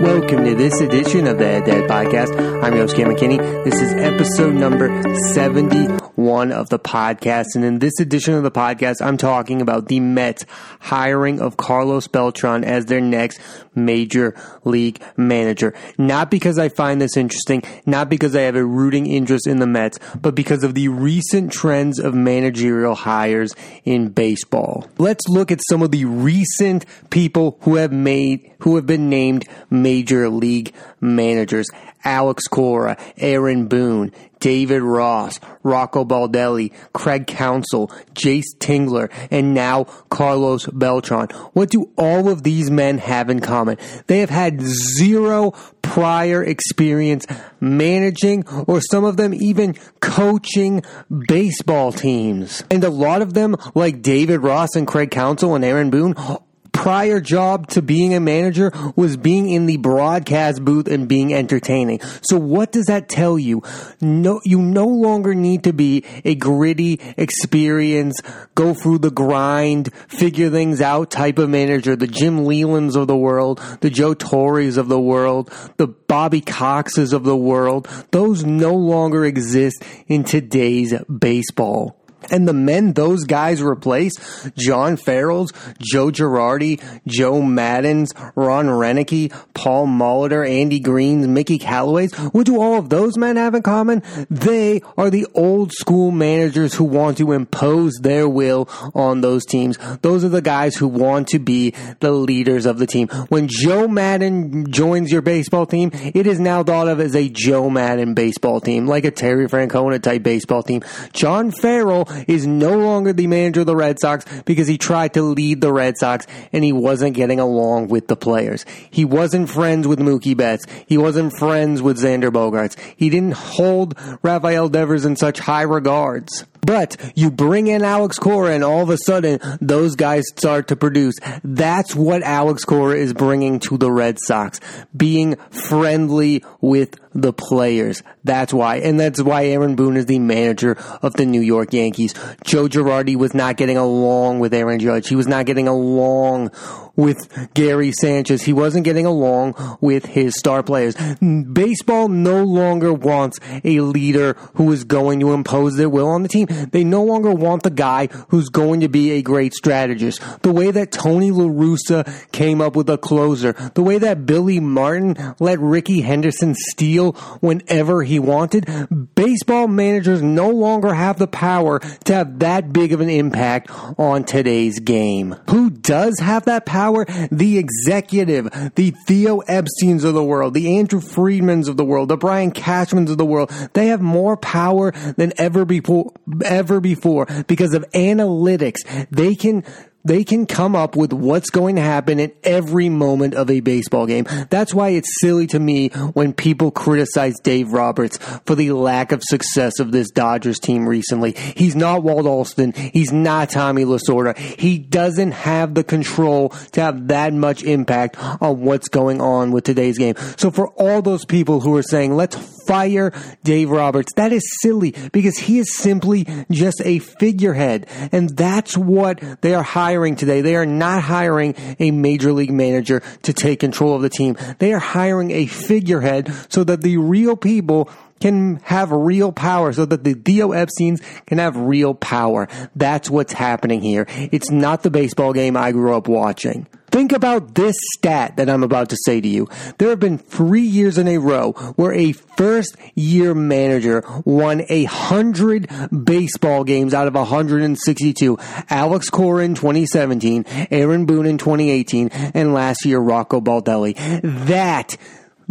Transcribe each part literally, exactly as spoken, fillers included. Welcome to this edition of the Head to Head Podcast. I'm Yosuke McKinney. This is episode number seventy-one of the podcast. And in this edition of the podcast, I'm talking about the Mets hiring of Carlos Beltran as their next major league manager. Not because I find this interesting, not because I have a rooting interest in the Mets, but because of the recent trends of managerial hires in baseball. Let's look at some of the recent people who have made, who have been named major league managers. Alex Cora, Aaron Boone, David Ross, Rocco Baldelli, Craig Counsell, Jace Tingler, and now Carlos Beltran. What do all of these men have in common? They have had zero prior experience managing, or some of them even coaching, baseball teams. And a lot of them, like David Ross and Craig Counsell and Aaron Boone, prior job to being a manager was being in the broadcast booth and being entertaining. So what does that tell you? No, you no longer need to be a gritty, experience, go through the grind, figure things out type of manager. The Jim Leylands of the world, the Joe Torres of the world, the Bobby Coxes of the world. Those no longer exist in today's baseball. And the men those guys replace, John Farrell's, Joe Girardi, Joe Maddon's, Ron Roenicke, Paul Molitor, Andy Green's, Mickey Callaway's, what do all of those men have in common? They are the old school managers who want to impose their will on those teams. Those are the guys who want to be the leaders of the team. When Joe Maddon joins your baseball team, it is now thought of as a Joe Maddon baseball team, like a Terry Francona type baseball team. John Farrell is no longer the manager of the Red Sox because he tried to lead the Red Sox and he wasn't getting along with the players. He wasn't friends with Mookie Betts. He wasn't friends with Xander Bogaerts. He didn't hold Rafael Devers in such high regards. But you bring in Alex Cora and all of a sudden those guys start to produce. That's what Alex Cora is bringing to the Red Sox, being friendly with the players. That's why. And that's why Aaron Boone is the manager of the New York Yankees. Joe Girardi was not getting along with Aaron Judge. He was not getting along with Gary Sanchez. He wasn't getting along with his star players. Baseball no longer wants a leader who is going to impose their will on the team. They no longer want the guy who's going to be a great strategist. The way that Tony La Russa came up with a closer, the way that Billy Martin let Rickey Henderson steal whenever he wanted, baseball managers no longer have the power to have that big of an impact on today's game. Who does have that power? The executive, the Theo Epsteins of the world, the Andrew Friedmans of the world, the Brian Cashmans of the world. They have more power than ever before. ever before because of analytics. They can They can come up with what's going to happen at every moment of a baseball game. That's why it's silly to me when people criticize Dave Roberts for the lack of success of this Dodgers team recently. He's not Walt Alston. He's not Tommy Lasorda. He doesn't have the control to have that much impact on what's going on with today's game. So for all those people who are saying, let's fire Dave Roberts, that is silly because he is simply just a figurehead. And that's what they are hiring. Hiring today. They are not hiring a major league manager to take control of the team. They are hiring a figurehead so that the real people can have real power, so that the Theo Epsteins can have real power. That's what's happening here. It's not the baseball game I grew up watching. Think about this stat that I'm about to say to you. There have been three years in a row where a first-year manager won one hundred baseball games out of one hundred sixty-two. Alex Cora in twenty seventeen, Aaron Boone in twenty eighteen, and last year Rocco Baldelli. That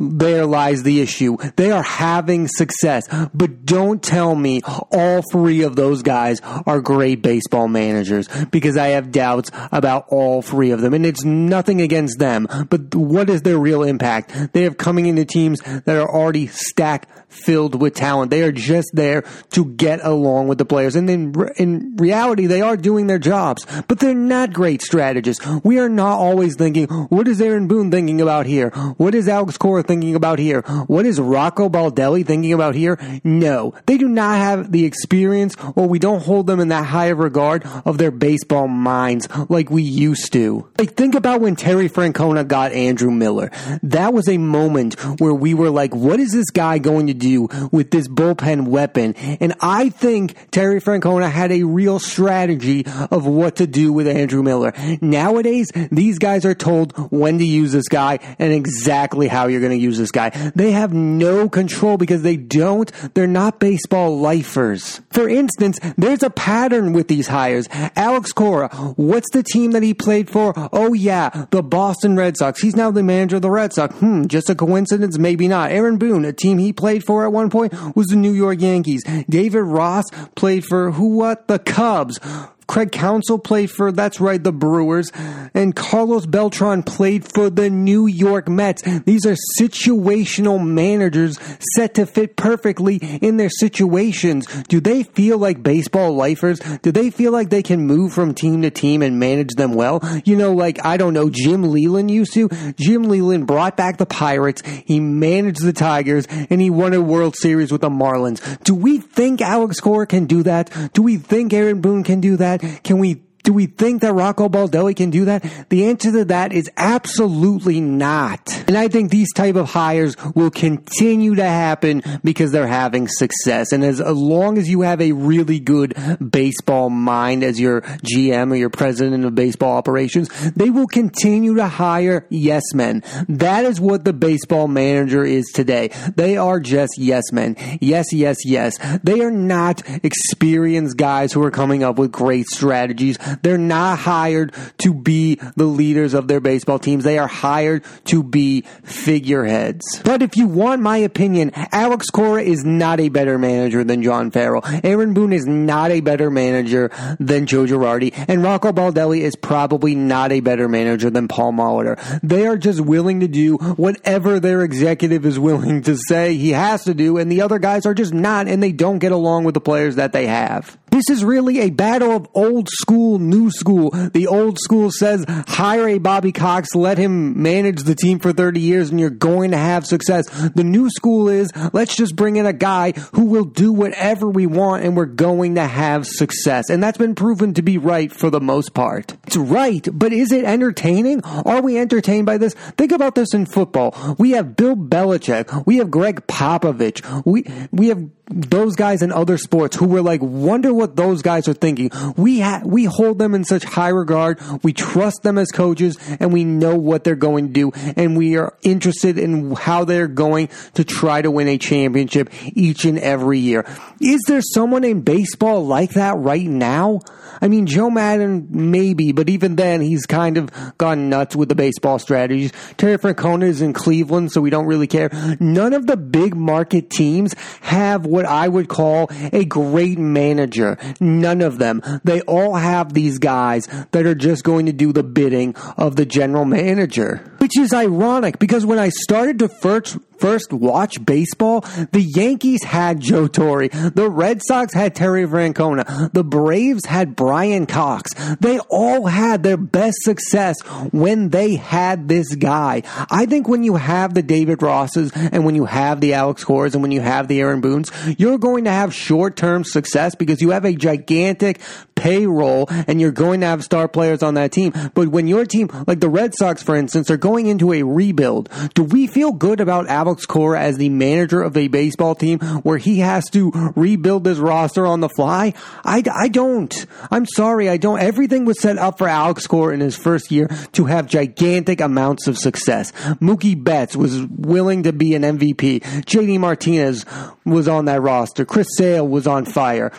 There lies the issue. They are having success, but don't tell me all three of those guys are great baseball managers because I have doubts about all three of them, and it's nothing against them, but what is their real impact? They are coming into teams that are already stacked filled with talent. They are just there to get along with the players, and in, in reality, they are doing their jobs, but they're not great strategists. We are not always thinking, what is Aaron Boone thinking about here? What is Alex Cora thinking about here? What is Rocco Baldelli thinking about here? No, they do not have the experience, or we don't hold them in that high of regard of their baseball minds like we used to. Like, think about when Terry Francona got Andrew Miller. That was a moment where we were like, what is this guy going to do with this bullpen weapon? And I think Terry Francona had a real strategy of what to do with Andrew Miller. Nowadays, these guys are told when to use this guy and exactly how you're going to use this guy. They have no control because they don't. They're not baseball lifers. For instance, there's a pattern with these hires. Alex Cora, what's the team that he played for? Oh yeah, the Boston Red Sox. He's now the manager of the Red Sox. Hmm, just a coincidence? Maybe not. Aaron Boone, a team he played for at one point was the New York Yankees. David Ross played for who, what? The Cubs. Craig Counsell played for, that's right, the Brewers. And Carlos Beltran played for the New York Mets. These are situational managers set to fit perfectly in their situations. Do they feel like baseball lifers? Do they feel like they can move from team to team and manage them well? You know, like, I don't know, Jim Leyland used to. Jim Leyland brought back the Pirates. He managed the Tigers. And he won a World Series with the Marlins. Do we think Alex Cora can do that? Do we think Aaron Boone can do that? Can we, do we think that Rocco Baldelli can do that? The answer to that is absolutely not. And I think these type of hires will continue to happen because they're having success. And as, as long as you have a really good baseball mind as your G M or your president of baseball operations, they will continue to hire yes men. That is what the baseball manager is today. They are just yes men. Yes, yes, yes. They are not experienced guys who are coming up with great strategies. They're not hired to be the leaders of their baseball teams. They are hired to be figureheads. But if you want my opinion, Alex Cora is not a better manager than John Farrell. Aaron Boone is not a better manager than Joe Girardi. And Rocco Baldelli is probably not a better manager than Paul Molitor. They are just willing to do whatever their executive is willing to say he has to do, and the other guys are just not, and they don't get along with the players that they have. This is really a battle of old school, new school. The old school says, hire a Bobby Cox, let him manage the team for thirty years, and you're going to have success. The new school is, let's just bring in a guy who will do whatever we want, and we're going to have success. And that's been proven to be right for the most part. It's right, but is it entertaining? Are we entertained by this? Think about this in football. We have Bill Belichick. We have Greg Popovich. We, we have those guys in other sports who were like, wonder what those guys are thinking. We ha- we hold them in such high regard. We trust them as coaches, and we know what they're going to do, and we are interested in how they're going to try to win a championship each and every year. Is there someone in baseball like that right now? I mean, Joe Maddon, maybe, but even then, he's kind of gone nuts with the baseball strategies. Terry Francona is in Cleveland, so we don't really care. None of the big market teams have what I would call a great manager. None of them. They all have these guys that are just going to do the bidding of the general manager. Which is ironic, because when I started to first... First watch baseball, the Yankees had Joe Torre. The Red Sox had Terry Francona. The Braves had Brian Cox. They all had their best success when they had this guy. I think when you have the David Rosses and when you have the Alex Coras and when you have the Aaron Boones, you're going to have short-term success because you have a gigantic payroll and you're going to have star players on that team. But when your team, like the Red Sox, for instance, are going into a rebuild, do we feel good about Alex Alex Cora as the manager of a baseball team where he has to rebuild this roster on the fly? I, I don't. I'm sorry, I don't. Everything was set up for Alex Cora in his first year to have gigantic amounts of success. Mookie Betts was willing to be an M V P. J D Martinez was on that roster. Chris Sale was on fire.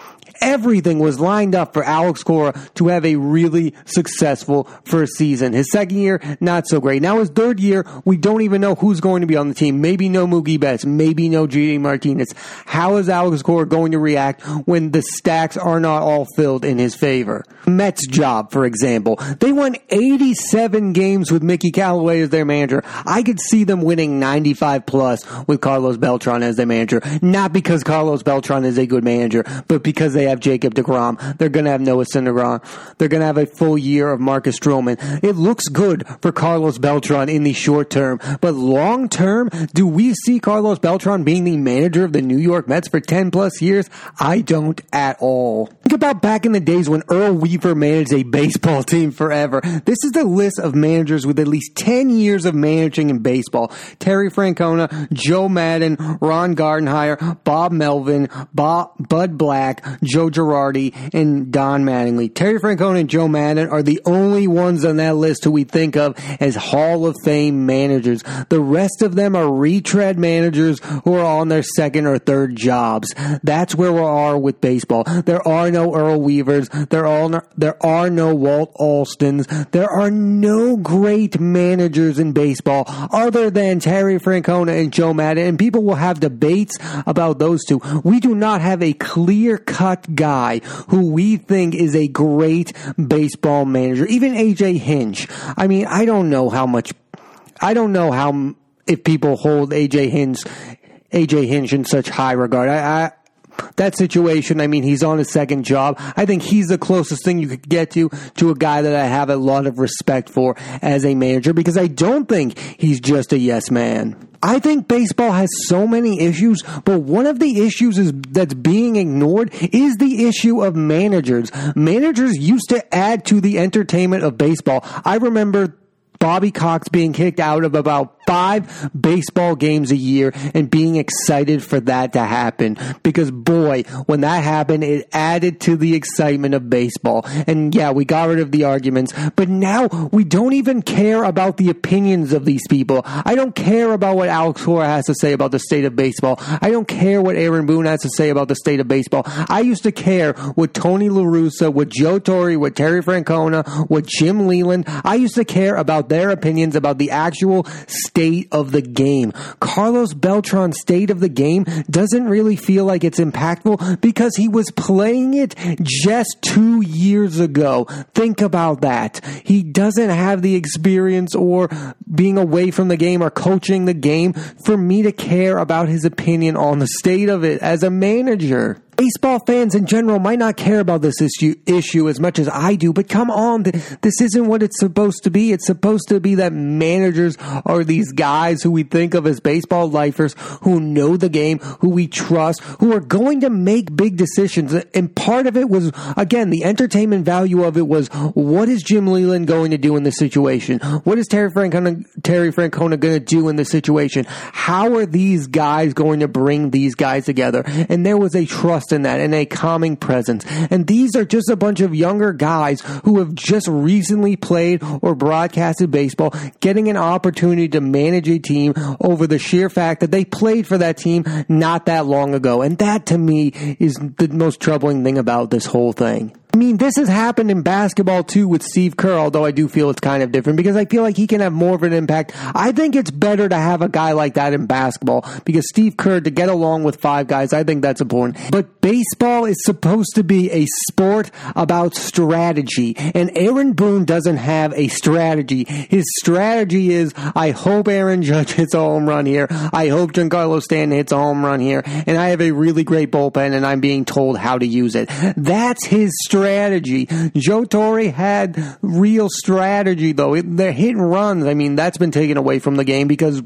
Everything was lined up for Alex Cora to have a really successful first season. His second year, not so great. Now his third year, we don't even know who's going to be on the team. Maybe no Mookie Betts. Maybe no J D Martinez. How is Alex Cora going to react when the stacks are not all filled in his favor? Mets job, for example. They won eighty-seven games with Mickey Callaway as their manager. I could see them winning ninety-five plus with Carlos Beltran as their manager. Not because Carlos Beltran is a good manager, but because they have Jacob deGrom. They're going to have Noah Syndergaard. They're going to have a full year of Marcus Stroman. It looks good for Carlos Beltran in the short term, but long term, do we see Carlos Beltran being the manager of the New York Mets for ten plus years? I don't at all. Think about back in the days when Earl Weaver managed a baseball team forever. This is the list of managers with at least ten years of managing in baseball. Terry Francona, Joe Maddon, Ron Gardenhire, Bob Melvin, Bob, Bud Black, Joe Girardi, and Don Mattingly. Terry Francona and Joe Maddon are the only ones on that list who we think of as Hall of Fame managers. The rest of them are retread managers who are on their second or third jobs. That's where we are with baseball. There are no Earl Weavers. There are no, there are no Walt Alstons. There are no great managers in baseball other than Terry Francona and Joe Maddon, and people will have debates about those two. We do not have a clear-cut guy who we think is a great baseball manager. Even A J. Hinch. I mean, I don't know how much... I don't know how... if people hold A J Hinch, A J Hinch in such high regard. I... I That situation, I mean, he's on his second job. I think he's the closest thing you could get to, to a guy that I have a lot of respect for as a manager, because I don't think he's just a yes man. I think baseball has so many issues, but one of the issues is that's being ignored is the issue of managers. Managers used to add to the entertainment of baseball. I remember Bobby Cox being kicked out of about five baseball games a year and being excited for that to happen. Because, boy, when that happened, it added to the excitement of baseball. And, yeah, we got rid of the arguments. But now we don't even care about the opinions of these people. I don't care about what Alex Cora has to say about the state of baseball. I don't care what Aaron Boone has to say about the state of baseball. I used to care what Tony La Russa, what Joe Torre, what Terry Francona, what Jim Leyland. I used to care about their opinions about the actual state of the game. Carlos Beltran's state of the game doesn't really feel like it's impactful because he was playing it just two years ago. Think about that. He doesn't have the experience or being away from the game or coaching the game for me to care about his opinion on the state of it as a manager. Baseball fans in general might not care about this issue, issue as much as I do, but come on, this isn't what it's supposed to be. It's supposed to be that managers are these guys who we think of as baseball lifers, who know the game, who we trust, who are going to make big decisions. And part of it was, again, the entertainment value of it was, what is Jim Leyland going to do in this situation? What is Terry Francona, Terry Francona going to do in this situation? How are these guys going to bring these guys together? And there was a trust in that, and a calming presence. And these are just a bunch of younger guys who have just recently played or broadcasted baseball, getting an opportunity to manage a team over the sheer fact that they played for that team not that long ago. And that, to me, is the most troubling thing about this whole thing. I mean, this has happened in basketball, too, with Steve Kerr, although I do feel it's kind of different because I feel like he can have more of an impact. I think it's better to have a guy like that in basketball because Steve Kerr, to get along with five guys, I think that's important. But baseball is supposed to be a sport about strategy, and Aaron Boone doesn't have a strategy. His strategy is, I hope Aaron Judge hits a home run here. I hope Giancarlo Stanton hits a home run here. And I have a really great bullpen, and I'm being told how to use it. That's his strategy. strategy. Joe Torre had real strategy, though. It, they're hit and runs. I mean, that's been taken away from the game because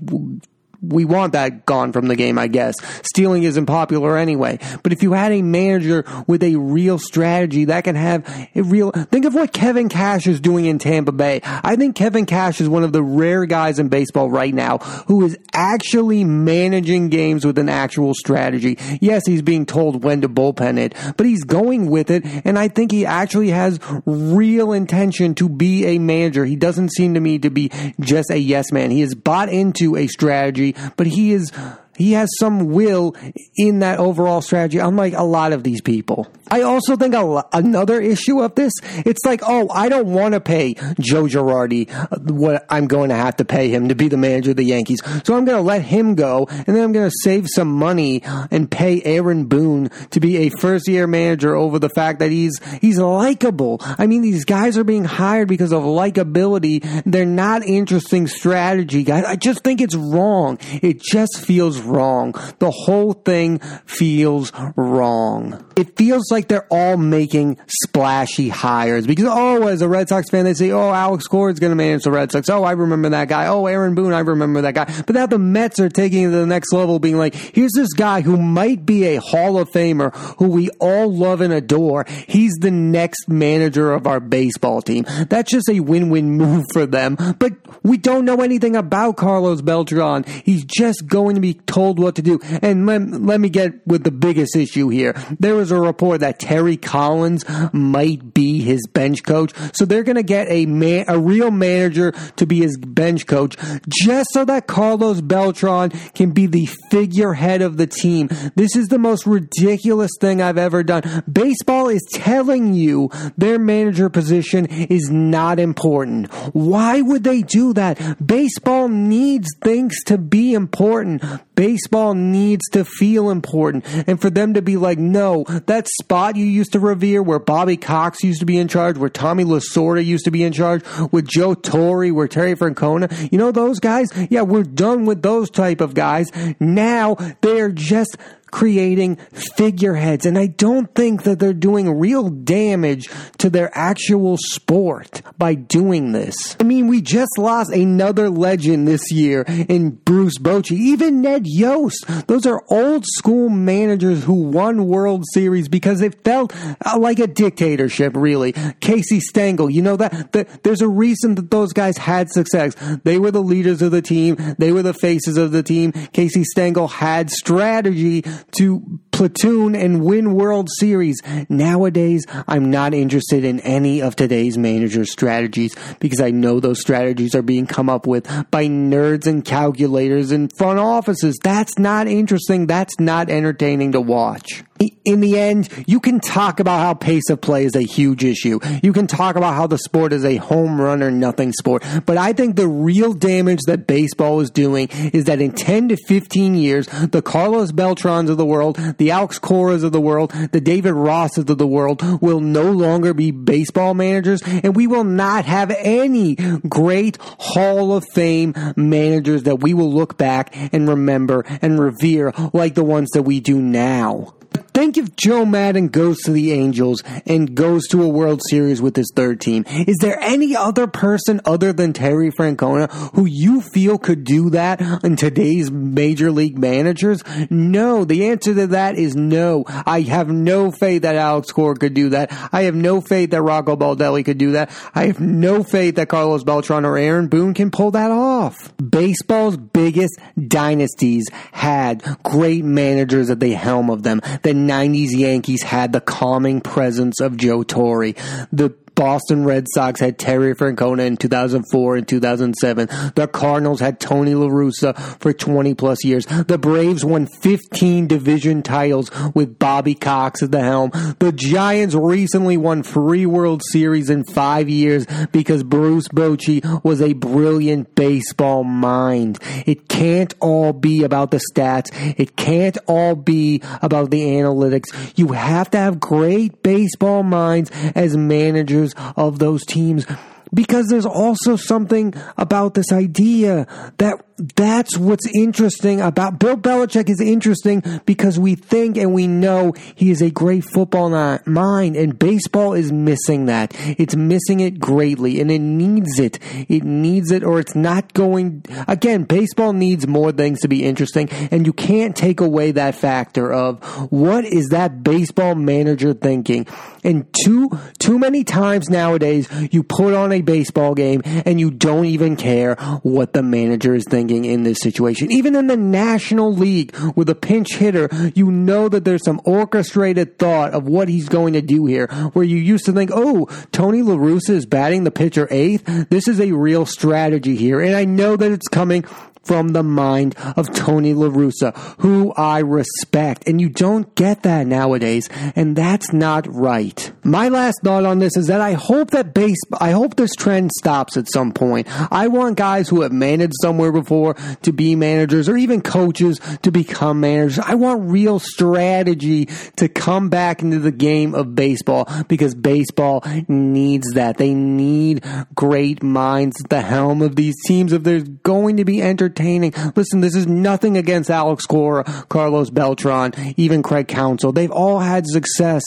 we want that gone from the game, I guess. Stealing isn't popular anyway. But if you had a manager with a real strategy, that can have a real... Think of what Kevin Cash is doing in Tampa Bay. I think Kevin Cash is one of the rare guys in baseball right now who is actually managing games with an actual strategy. Yes, he's being told when to bullpen it, but he's going with it, and I think he actually has real intention to be a manager. He doesn't seem to me to be just a yes man. He has bought into a strategy, but he is he has some will in that overall strategy, unlike a lot of these people. I also think a lo- another issue of this, it's like, oh, I don't want to pay Joe Girardi what I'm going to have to pay him to be the manager of the Yankees, so I'm going to let him go, and then I'm going to save some money and pay Aaron Boone to be a first-year manager over the fact that he's he's likable. I mean, these guys are being hired because of likability. They're not interesting strategy guys. I just think it's wrong. It just feels wrong. The whole thing feels wrong. It feels like they're all making splashy hires because, oh, as a Red Sox fan, they say, oh, Alex Cora is going to manage the Red Sox. Oh, I remember that guy. Oh, Aaron Boone, I remember that guy. But now the Mets are taking it to the next level, being like, here's this guy who might be a Hall of Famer who we all love and adore. He's the next manager of our baseball team. That's just a win-win move for them. But we don't know anything about Carlos Beltran. He's just going to be told what to do. And let, let me get with the biggest issue here. There was a report that Terry Collins might be his bench coach. So they're going to get a man, a real manager to be his bench coach just so that Carlos Beltran can be the figurehead of the team. This is the most ridiculous thing I've ever done. Baseball is telling you their manager position is not important. Why would they do that? Baseball needs things to be important. Baseball needs to feel important. And for them to be like, no, that spot you used to revere where Bobby Cox used to be in charge, where Tommy Lasorda used to be in charge, where Joe Torre, where Terry Francona, you know those guys? Yeah, we're done with those type of guys. Now they're just creating figureheads, and I don't think that they're doing real damage to their actual sport by doing this. I mean, we just lost another legend this year in Bruce Bochy, even Ned Yost. Those are old school managers who won World Series because it felt like a dictatorship, really. Casey Stengel, you know that, that there's a reason that those guys had success. They were the leaders of the team. They were the faces of the team. Casey Stengel had strategy to platoon and win World Series. Nowadays, I'm not interested in any of today's manager strategies because I know those strategies are being come up with by nerds and calculators and front offices. That's not interesting. That's not entertaining to watch. In the end, you can talk about how pace of play is a huge issue. You can talk about how the sport is a home run or nothing sport. But I think the real damage that baseball is doing is that in ten to fifteen years, the Carlos Beltrans of the world, the Alex Coras of the world, the David Rosses of the world will no longer be baseball managers, and we will not have any great Hall of Fame managers that we will look back and remember and revere like the ones that we do now. Think if Joe Maddon goes to the Angels and goes to a World Series with his third team. Is there any other person other than Terry Francona who you feel could do that in today's major league managers? No. The answer to that is no. I have no faith that Alex Cora could do that. I have no faith that Rocco Baldelli could do that. I have no faith that Carlos Beltran or Aaron Boone can pull that off. Baseball's biggest dynasties had great managers at the helm of them. The nineties Yankees had the calming presence of Joe Torre. The Boston Red Sox had Terry Francona in two thousand four and two thousand seven. The Cardinals had Tony La Russa for twenty plus years. The Braves won fifteen division titles with Bobby Cox at the helm. The Giants recently won three World Series in five years because Bruce Bochy was a brilliant baseball mind. It can't all be about the stats. It can't all be about the analytics. You have to have great baseball minds as managers of those teams, because there's also something about this idea that that's what's interesting about Bill Belichick is interesting because we think and we know he is a great football mind, and baseball is missing that. It's missing it greatly, and it needs it. It needs it, or it's not going. Again, baseball needs more things to be interesting, and you can't take away that factor of what is that baseball manager thinking. And too too many times nowadays, you put on a baseball game and you don't even care what the manager is thinking in this situation. Even in the National League with a pinch hitter, you know that there's some orchestrated thought of what he's going to do here, where you used to think, oh, Tony La Russa is batting the pitcher eighth. This is a real strategy here. And I know that it's coming from the mind of Tony La Russa, who I respect. And you don't get that nowadays, and that's not right. My last thought on this is that I hope that base, I hope this trend stops at some point. I want guys who have managed somewhere before to be managers, or even coaches to become managers. I want real strategy to come back into the game of baseball, because baseball needs that. They need great minds at the helm of these teams if there's going to be entertainment entertaining. Listen, this is nothing against Alex Cora, Carlos Beltran, even Craig Counsell. They've all had success.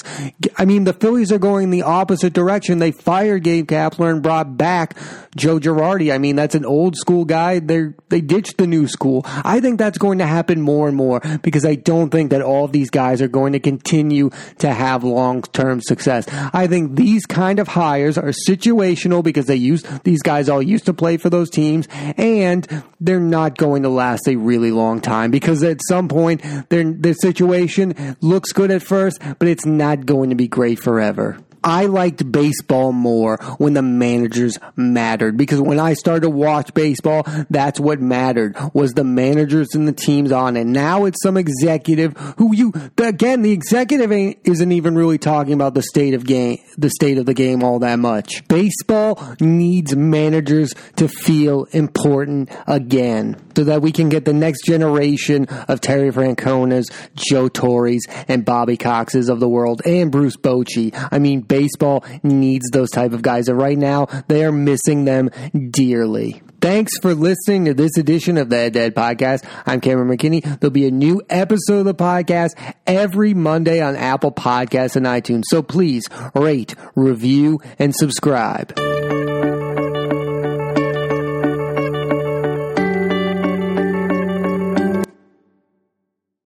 I mean, the Phillies are going the opposite direction. They fired Gabe Kapler and brought back Joe Girardi. I mean, that's an old school guy. They they ditched the new school. I think that's going to happen more and more because I don't think that all of these guys are going to continue to have long-term success. I think these kind of hires are situational because they use these guys all used to play for those teams, and they're not going to last a really long time because at some point their their situation looks good at first, but it's not going to be great forever. I liked baseball more when the managers mattered, because when I started to watch baseball, that's what mattered, was the managers and the teams on it. Now it's some executive who you, again, the executive ain't, isn't even really talking about the state of game, the state of the game all that much. Baseball needs managers to feel important again so that we can get the next generation of Terry Franconas, Joe Torres, and Bobby Coxes of the world, and Bruce Bochy. I mean, baseball needs those type of guys, and right now they are missing them dearly. Thanks for listening to this edition of the Ed Ed Podcast. I'm Cameron McKinney. There'll be a new episode of the podcast every Monday on Apple Podcasts and iTunes. So please rate, review, and subscribe.